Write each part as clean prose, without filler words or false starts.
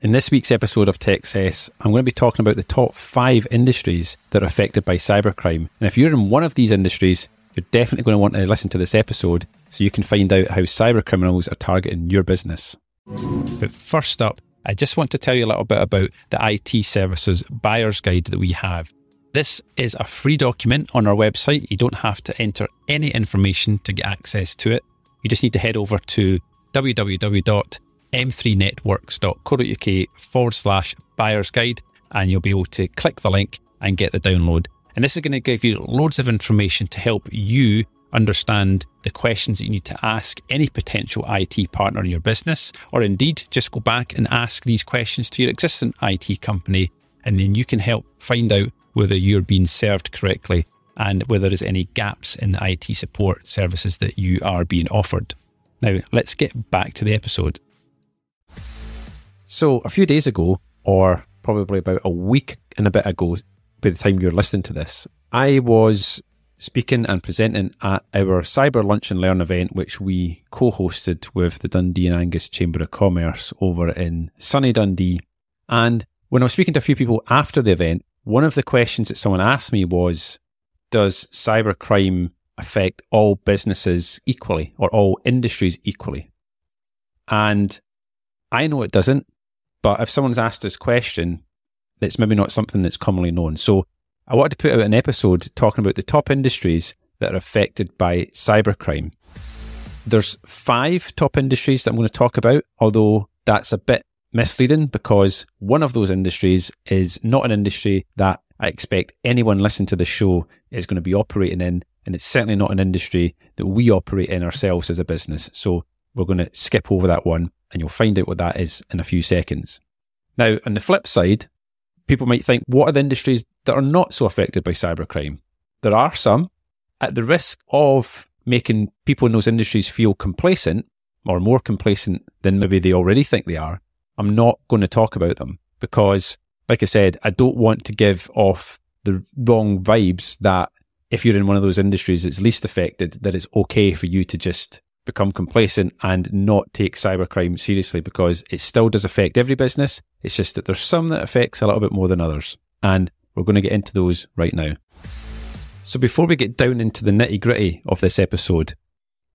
In this week's episode of Techcess, I'm going to be talking about the top 5 industries that are affected by cybercrime. And if you're in one of these industries, you're definitely going to want to listen to this episode so you can find out how cybercriminals are targeting your business. But first up, I just want to tell you a little bit about the IT Services Buyer's Guide that we have. This is a free document on our website. You don't have to enter any information to get access to it. You just need to head over to www.m3networks.co.uk/buyer's guide and you'll be able to click the link and get the download. And this is going to give you loads of information to help you understand the questions that you need to ask any potential IT partner in your business, or indeed just go back and ask these questions to your existing IT company, and then you can help find out whether you're being served correctly and whether there's any gaps in the IT support services that you are being offered. Now, let's get back to the episode. So a few days ago, or probably about a week and a bit ago, by the time you're listening to this, I was speaking and presenting at our Cyber Lunch and Learn event, which we co-hosted with the Dundee and Angus Chamber of Commerce over in sunny Dundee. And when I was speaking to a few people after the event, one of the questions that someone asked me was, does cybercrime affect all businesses equally or all industries equally? And I know it doesn't, but if someone's asked this question, it's maybe not something that's commonly known. So I wanted to put out an episode talking about the top industries that are affected by cybercrime. There's 5 top industries that I'm going to talk about, although that's a bit misleading because one of those industries is not an industry that I expect anyone listening to the show is going to be operating in, and it's certainly not an industry that we operate in ourselves as a business. So we're going to skip over that one, and you'll find out what that is in a few seconds. Now, on the flip side, people might think, what are the industries that are not so affected by cybercrime? There are some. At the risk of making people in those industries feel complacent, or more complacent than maybe they already think they are, I'm not going to talk about them because, like I said, I don't want to give off the wrong vibes that if you're in one of those industries that's least affected, that it's okay for you to just become complacent and not take cybercrime seriously, because it still does affect every business. It's just that there's some that affects a little bit more than others. And we're going to get into those right now. So before we get down into the nitty gritty of this episode,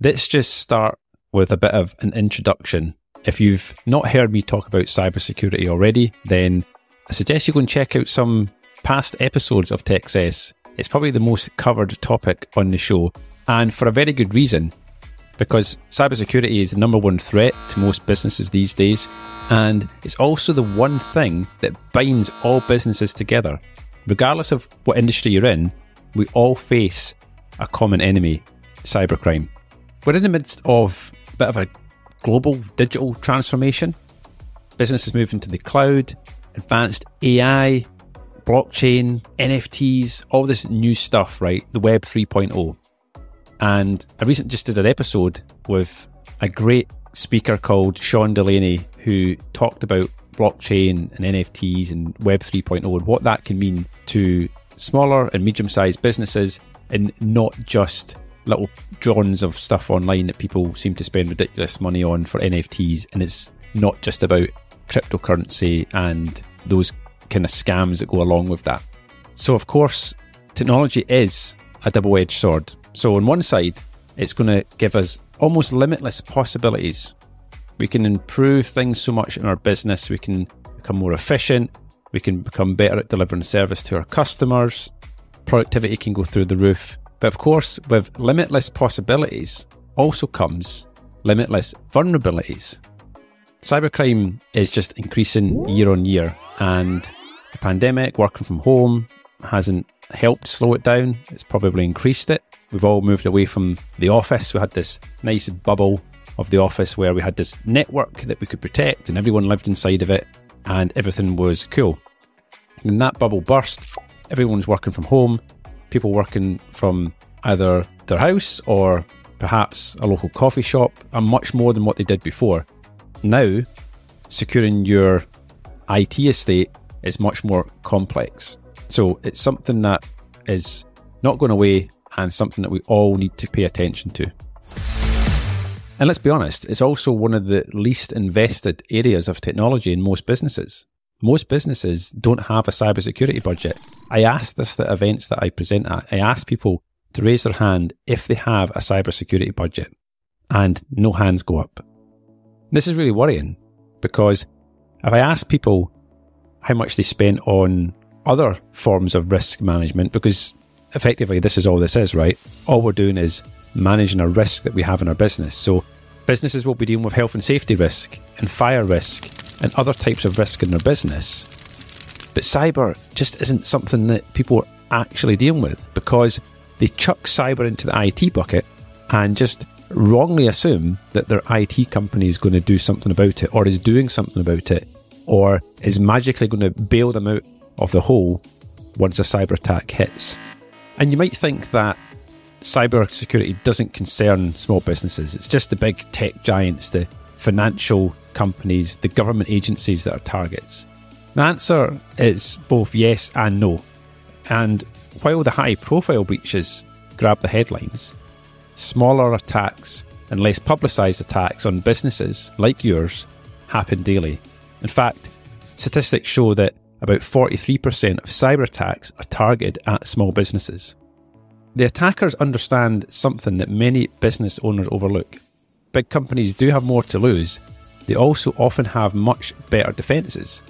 let's just start with a bit of an introduction. If you've not heard me talk about cybersecurity already, then I suggest you go and check out some past episodes of Techcess. It's probably the most covered topic on the show, and for a very good reason. Because cybersecurity is the number one threat to most businesses these days, and it's also the one thing that binds all businesses together. Regardless of what industry you're in, we all face a common enemy, cybercrime. We're in the midst of a bit of a global digital transformation. Businesses moving to the cloud, advanced AI, blockchain, NFTs, all this new stuff, right? The Web 3.0. And I recently just did an episode with a great speaker called Sean Delaney, who talked about blockchain and NFTs and Web 3.0 and what that can mean to smaller and medium-sized businesses, and not just little drawings of stuff online that people seem to spend ridiculous money on for NFTs. And it's not just about cryptocurrency and those kind of scams that go along with that. So of course, technology is a double-edged sword. So on one side, it's going to give us almost limitless possibilities. We can improve things so much in our business. We can become more efficient. We can become better at delivering service to our customers. Productivity can go through the roof. But of course, with limitless possibilities also comes limitless vulnerabilities. Cybercrime is just increasing year on year, and the pandemic, working from home, hasn't helped slow it down. It's probably increased it. We've all moved away from the office. We had this nice bubble of the office where we had this network that we could protect and everyone lived inside of it and everything was cool. When that bubble burst, everyone's working from home, people working from either their house or perhaps a local coffee shop, and much more than what they did before. Now, securing your IT estate is much more complex. So it's something that is not going away and something that we all need to pay attention to. And let's be honest, it's also one of the least invested areas of technology in most businesses. Most businesses don't have a cybersecurity budget. I ask this at events that I present at. I ask people to raise their hand if they have a cybersecurity budget, and no hands go up. This is really worrying, because if I ask people how much they spend on other forms of risk management, because effectively this is all this is, right? All we're doing is managing a risk that we have in our business. So businesses will be dealing with health and safety risk and fire risk and other types of risk in their business. But cyber just isn't something that people are actually dealing with, because they chuck cyber into the IT bucket and just wrongly assume that their IT company is going to do something about it, or is doing something about it, or is magically going to bail them out of the hole once a cyber attack hits. And you might think that cyber security doesn't concern small businesses. It's just the big tech giants, the financial companies, the government agencies that are targets. The answer is both yes and no. And while the high-profile breaches grab the headlines, smaller attacks and less publicised attacks on businesses like yours happen daily. In fact, statistics show that about 43% of cyber attacks are targeted at small businesses. The attackers understand something that many business owners overlook. Big companies do have more to lose. They also often have much better defences.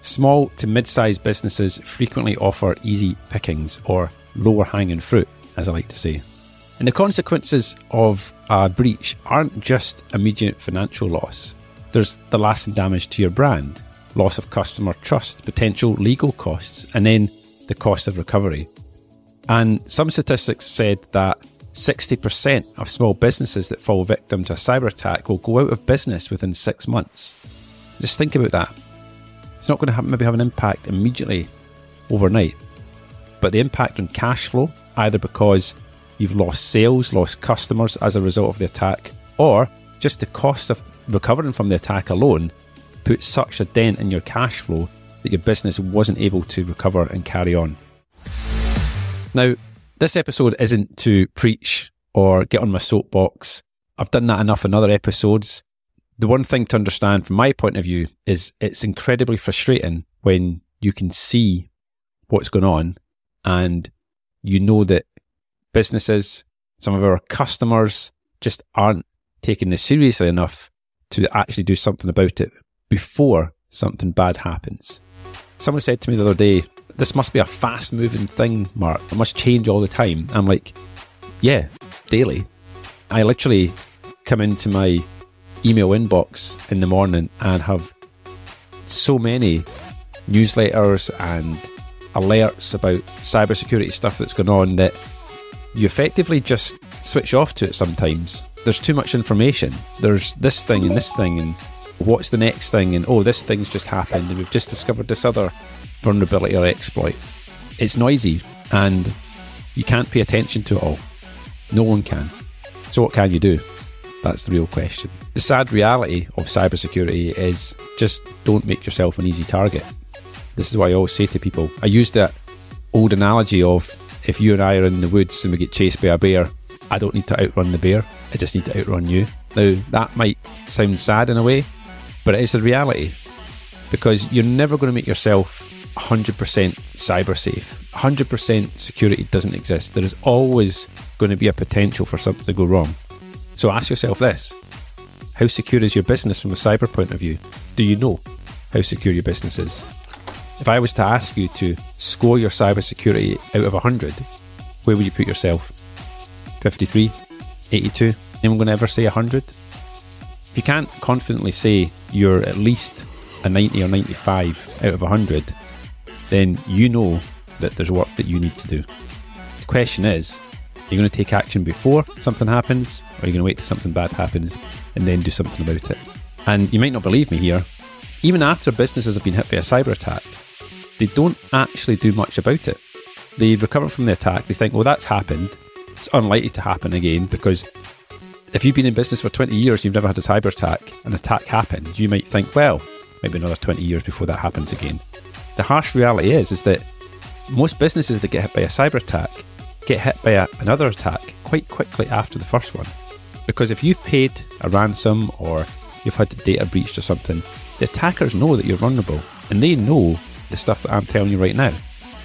Small to mid-sized businesses frequently offer easy pickings, or lower hanging fruit, as I like to say. And the consequences of a breach aren't just immediate financial loss. There's the lasting damage to your brand, loss of customer trust, potential legal costs, and then the cost of recovery. And some statistics said that 60% of small businesses that fall victim to a cyber attack will go out of business within 6 months. Just think about that. It's not going to maybe have an impact immediately overnight, but the impact on cash flow, either because you've lost sales, lost customers as a result of the attack, or just the cost of recovering from the attack alone, put such a dent in your cash flow that your business wasn't able to recover and carry on. Now, this episode isn't to preach or get on my soapbox. I've done that enough in other episodes. The one thing to understand from my point of view is it's incredibly frustrating when you can see what's going on, and you know that businesses, some of our customers, just aren't taking this seriously enough to actually do something about it before something bad happens. Someone said to me the other day, "This must be a fast-moving thing, Mark. It must change all the time." I'm like, yeah, daily. I literally come into my email inbox in the morning and have so many newsletters and alerts about cybersecurity stuff that's going on that you effectively just switch off to it sometimes. There's too much information. There's this thing and what's the next thing, and oh, this thing's just happened and we've just discovered this other vulnerability or exploit. It's noisy and you can't pay attention to it all. No one can. So what can you do? That's the real question. The sad reality of cybersecurity is just don't make yourself an easy target. This is what I always say to people. I use that old analogy of if you and I are in the woods and we get chased by a bear, I don't need to outrun the bear. I just need to outrun you. Now, that might sound sad in a way, but it is the reality, because you're never going to make yourself 100% cyber safe. 100% security doesn't exist. There is always going to be a potential for something to go wrong. So ask yourself this: how secure is your business from a cyber point of view? Do you know how secure your business is? If I was to ask you to score your cybersecurity out of 100, where would you put yourself? 53? 82? Anyone going to ever say 100? If you can't confidently say you're at least a 90 or 95 out of 100, then you know that there's work that you need to do. The question is, are you going to take action before something happens, or are you going to wait till something bad happens and then do something about it? And you might not believe me here, even after businesses have been hit by a cyber attack, they don't actually do much about it. They recover from the attack, they think, well, that's happened, it's unlikely to happen again, because if you've been in business for 20 years, you've never had a cyber attack, an attack happens, you might think, well, maybe another 20 years before that happens again. The harsh reality is that most businesses that get hit by a cyber attack get hit by another attack quite quickly after the first one. Because if you've paid a ransom or you've had a data breach or something, the attackers know that you're vulnerable, and they know the stuff that I'm telling you right now.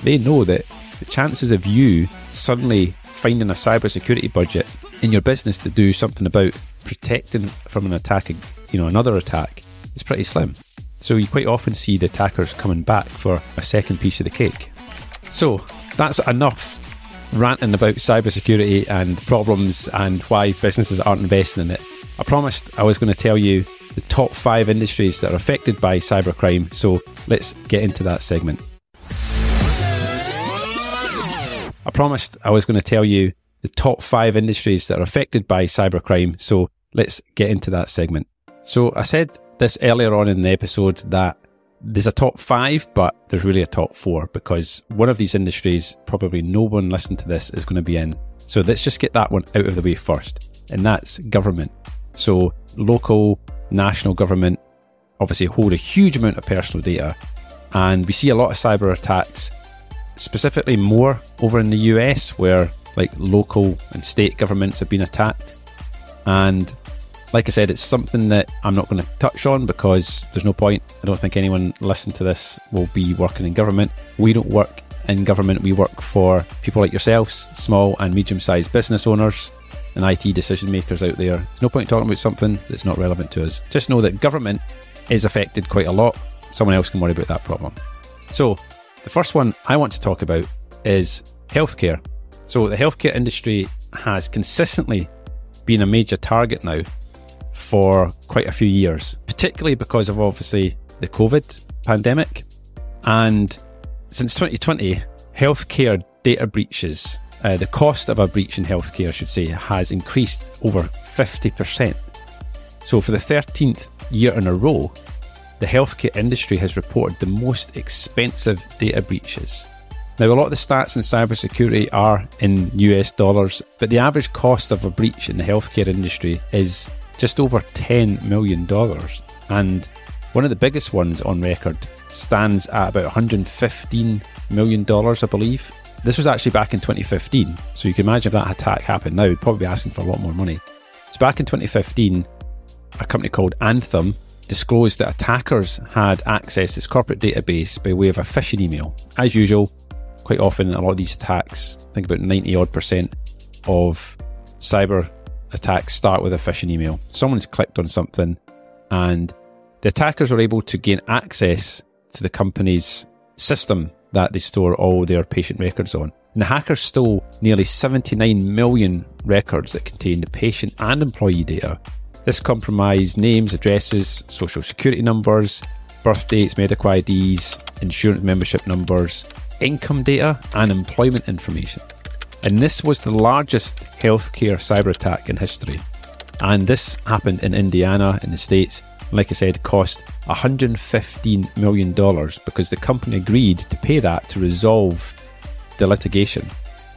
They know that the chances of you suddenly finding a cybersecurity budget in your business to do something about protecting from an attack, you know, another attack, is pretty slim. So you quite often see the attackers coming back for a second piece of the cake. So that's enough ranting about cybersecurity and problems and why businesses aren't investing in it. I promised I was going to tell you the top 5 industries that are affected by cybercrime, so let's get into that segment. I promised I was going to tell you the top 5 industries that are affected by cybercrime, so let's get into that segment. So I said this earlier on in the episode that there's a top 5, but there's really a top 4, because one of these industries probably no one listening to this is going to be in. So let's just get that one out of the way first, and that's government. So local, national government obviously hold a huge amount of personal data, and we see a lot of cyber attacks, specifically more over in the US, where like local and state governments have been attacked. And like I said, it's something that I'm not going to touch on because there's no point. I don't think anyone listening to this will be working in government. We don't work in government. We work for people like yourselves, small and medium-sized business owners and IT decision makers out there. There's no point talking about something that's not relevant to us. Just know that government is affected quite a lot. Someone else can worry about that problem. So the first one I want to talk about is healthcare. So the healthcare industry has consistently been a major target now for quite a few years, particularly because of obviously the COVID pandemic. And since 2020, healthcare data breaches, the cost of a breach in healthcare, I should say, has increased over 50%. So for the 13th year in a row, the healthcare industry has reported the most expensive data breaches. Now, a lot of the stats in cybersecurity are in US dollars, but the average cost of a breach in the healthcare industry is just over $10 million. And one of the biggest ones on record stands at about $115 million, I believe. This was actually back in 2015. So you can imagine if that attack happened now, we'd probably be asking for a lot more money. So back in 2015, a company called Anthem disclosed that attackers had accessed its corporate database by way of a phishing email. As usual, quite often a lot of these attacks, I think about 90% of cyber attacks start with a phishing email. Someone's clicked on something and the attackers are able to gain access to the company's system that they store all their patient records on. And the hackers stole nearly 79 million records that contained patient and employee data. This compromised names, addresses, social security numbers, birth dates, medical IDs, insurance membership numbers, income data and employment information. And this was the largest healthcare cyber attack in history. And this happened in Indiana in the States. Like I said, cost $115 million because the company agreed to pay that to resolve the litigation.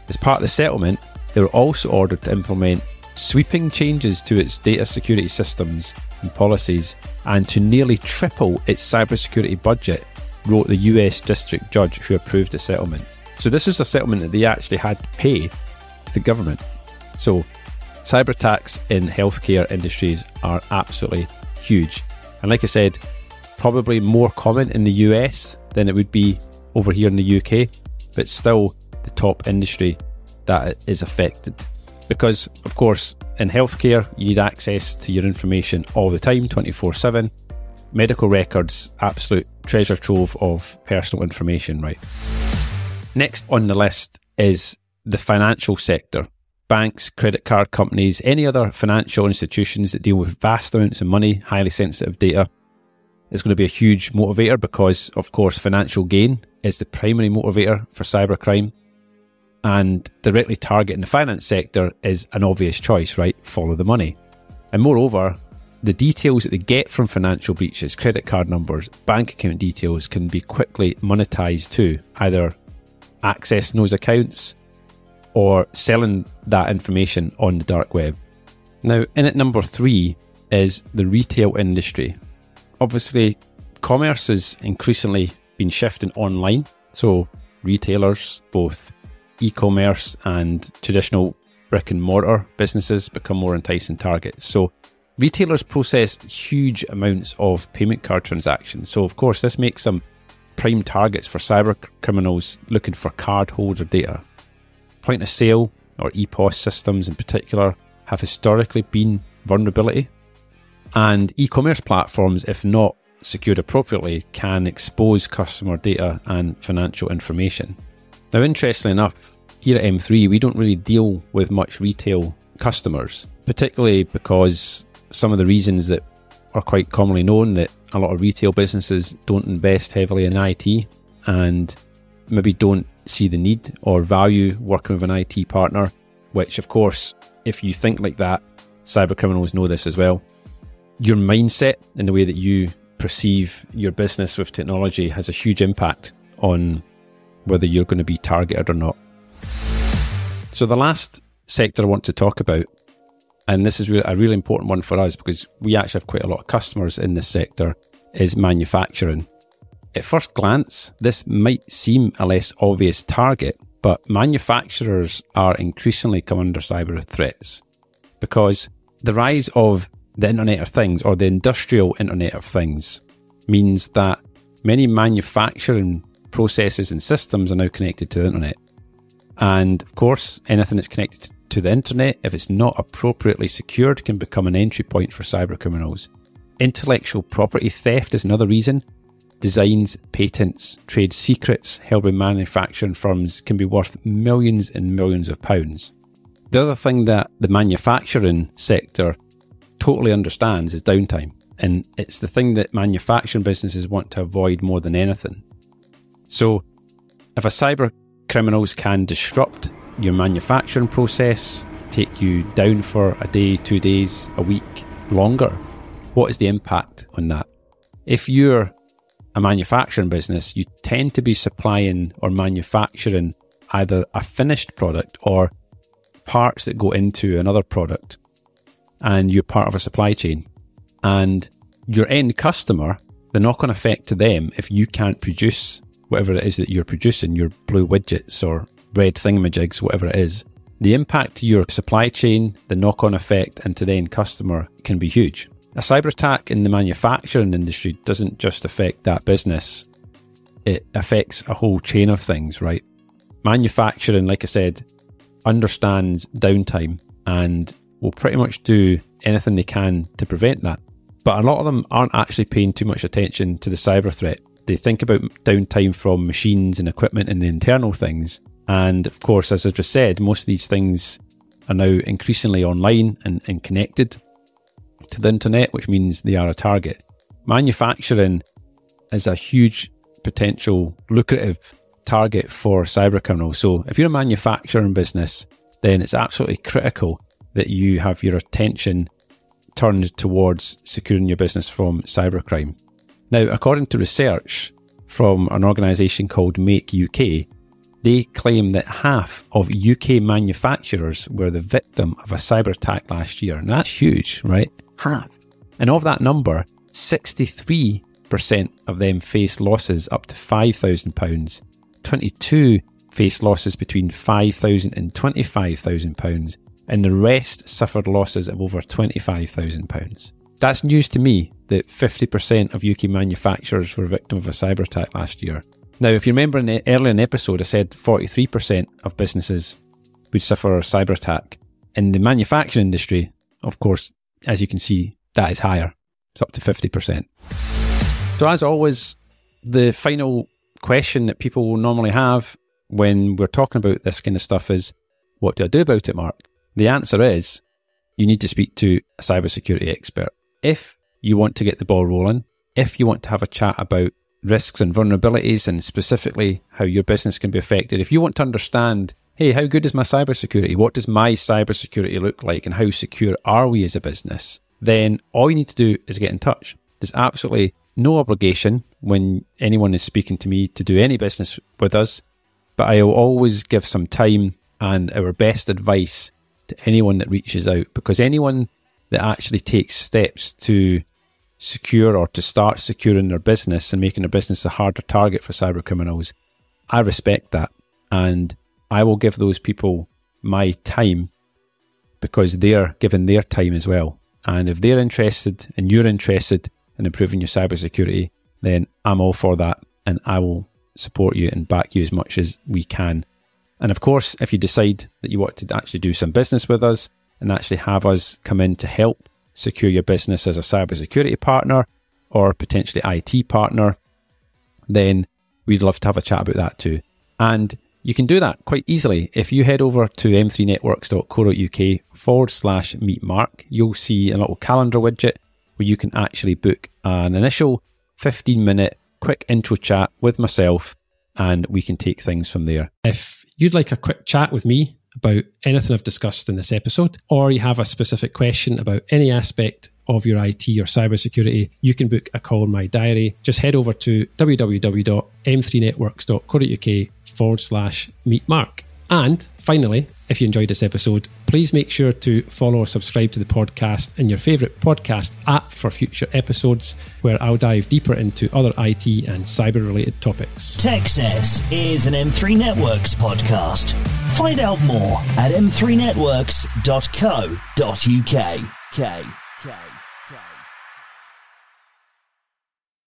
As part of the settlement, they were also ordered to implement sweeping changes to its data security systems and policies and to nearly triple its cybersecurity budget, wrote the US district judge who approved the settlement. So this was a settlement that they actually had to pay to the government. So cyber attacks in healthcare industries are absolutely huge. And like I said, probably more common in the US than it would be over here in the UK, but still the top industry that is affected. Because of course, in healthcare, you need access to your information all the time, 24/7. Medical records, absolute treasure trove of personal information, right? Next on the list is the financial sector. Banks, credit card companies, any other financial institutions that deal with vast amounts of money, highly sensitive data, is going to be a huge motivator because, of course, financial gain is the primary motivator for cybercrime. And directly targeting the finance sector is an obvious choice, right? Follow the money. And moreover, the details that they get from financial breaches, credit card numbers, bank account details, can be quickly monetized too, either accessing those accounts or selling that information on the dark web. Now, in at number 3 is the retail industry. Obviously, commerce has increasingly been shifting online. So retailers, both e-commerce and traditional brick and mortar businesses become more enticing targets. So retailers process huge amounts of payment card transactions. So of course, this makes them prime targets for cyber criminals looking for card holder data. Point of sale, or EPOS systems in particular, have historically been vulnerability. And e-commerce platforms, if not secured appropriately, can expose customer data and financial information. Now, interestingly enough, here at M3, we don't really deal with much retail customers, particularly because some of the reasons that are quite commonly known that a lot of retail businesses don't invest heavily in IT and maybe don't see the need or value working with an IT partner, which, of course, if you think like that, cyber criminals know this as well. Your mindset and the way that you perceive your business with technology has a huge impact on whether you're going to be targeted or not. So the last sector I want to talk about, and this is a really important one for us because we actually have quite a lot of customers in this sector, is manufacturing. At first glance, this might seem a less obvious target, but manufacturers are increasingly come under cyber threats because the rise of the Internet of Things, or the industrial Internet of Things, means that many manufacturing processes and systems are now connected to the internet. And of course, anything that's connected to the internet, if it's not appropriately secured, can become an entry point for cyber criminals. Intellectual property theft is another reason. Designs, patents, trade secrets held by manufacturing firms can be worth millions and millions of pounds. The other thing that the manufacturing sector totally understands is downtime, and it's the thing that manufacturing businesses want to avoid more than anything. So if a cyber criminals can disrupt your manufacturing process, take you down for a day, 2 days, a week, longer, what is the impact on that? If you're a manufacturing business, you tend to be supplying or manufacturing either a finished product or parts that go into another product, and you're part of a supply chain. And your end customer, the knock-on effect to them, if you can't produce whatever it is that you're producing, your blue widgets or red thingamajigs, whatever it is, the impact to your supply chain, the knock-on effect, and to the end customer can be huge. A cyber attack in the manufacturing industry doesn't just affect that business, it affects a whole chain of things, right? Manufacturing, like I said, understands downtime and will pretty much do anything they can to prevent that. But a lot of them aren't actually paying too much attention to the cyber threat. They think about downtime from machines and equipment and the internal things. And of course, as I've just said, most of these things are now increasingly online and connected to the internet, which means they are a target. Manufacturing is a huge potential lucrative target for cyber criminals. So if you're a manufacturing business, then it's absolutely critical that you have your attention turned towards securing your business from cybercrime. Now, according to research from an organisation called Make UK, they claim that half of UK manufacturers were the victim of a cyber attack last year. And that's huge, right? Half. And of that number, 63% of them face losses up to £5,000, 22 face losses between £5,000 and £25,000, and the rest suffered losses of over £25,000. That's news to me that 50% of UK manufacturers were victim of a cyber attack last year. Now, if you remember earlier in the episode, I said 43% of businesses would suffer a cyber attack. In the manufacturing industry, of course, as you can see, that is higher. It's up to 50%. So as always, the final question that people normally have when we're talking about this kind of stuff is, what do I do about it, Mark? The answer is, you need to speak to a cybersecurity expert. If you want to get the ball rolling, if you want to have a chat about risks and vulnerabilities and specifically how your business can be affected, if you want to understand, hey, how good is my cybersecurity? What does my cybersecurity look like and how secure are we as a business? Then all you need to do is get in touch. There's absolutely no obligation when anyone is speaking to me to do any business with us, but I will always give some time and our best advice to anyone that reaches out, because anyone that actually takes steps to secure or to start securing their business and making their business a harder target for cyber criminals, I respect that. And I will give those people my time because they're given their time as well. And if they're interested and you're interested in improving your cybersecurity, then I'm all for that, and I will support you and back you as much as we can. And of course, if you decide that you want to actually do some business with us and actually have us come in to help secure your business as a cybersecurity partner or potentially IT partner, then we'd love to have a chat about that too. And you can do that quite easily. If you head over to m3networks.co.uk/meetmark, you'll see a little calendar widget where you can actually book an initial 15-minute quick intro chat with myself, and we can take things from there. If you'd like a quick chat with me about anything I've discussed in this episode, or you have a specific question about any aspect of your IT or cybersecurity, you can book a call in my diary. Just head over to www.m3networks.co.uk/meetmark. And finally, if you enjoyed this episode, please make sure to follow or subscribe to the podcast in your favourite podcast app for future episodes, where I'll dive deeper into other IT and cyber-related topics. Techcess is an M3 Networks podcast. Find out more at m3networks.co.uk.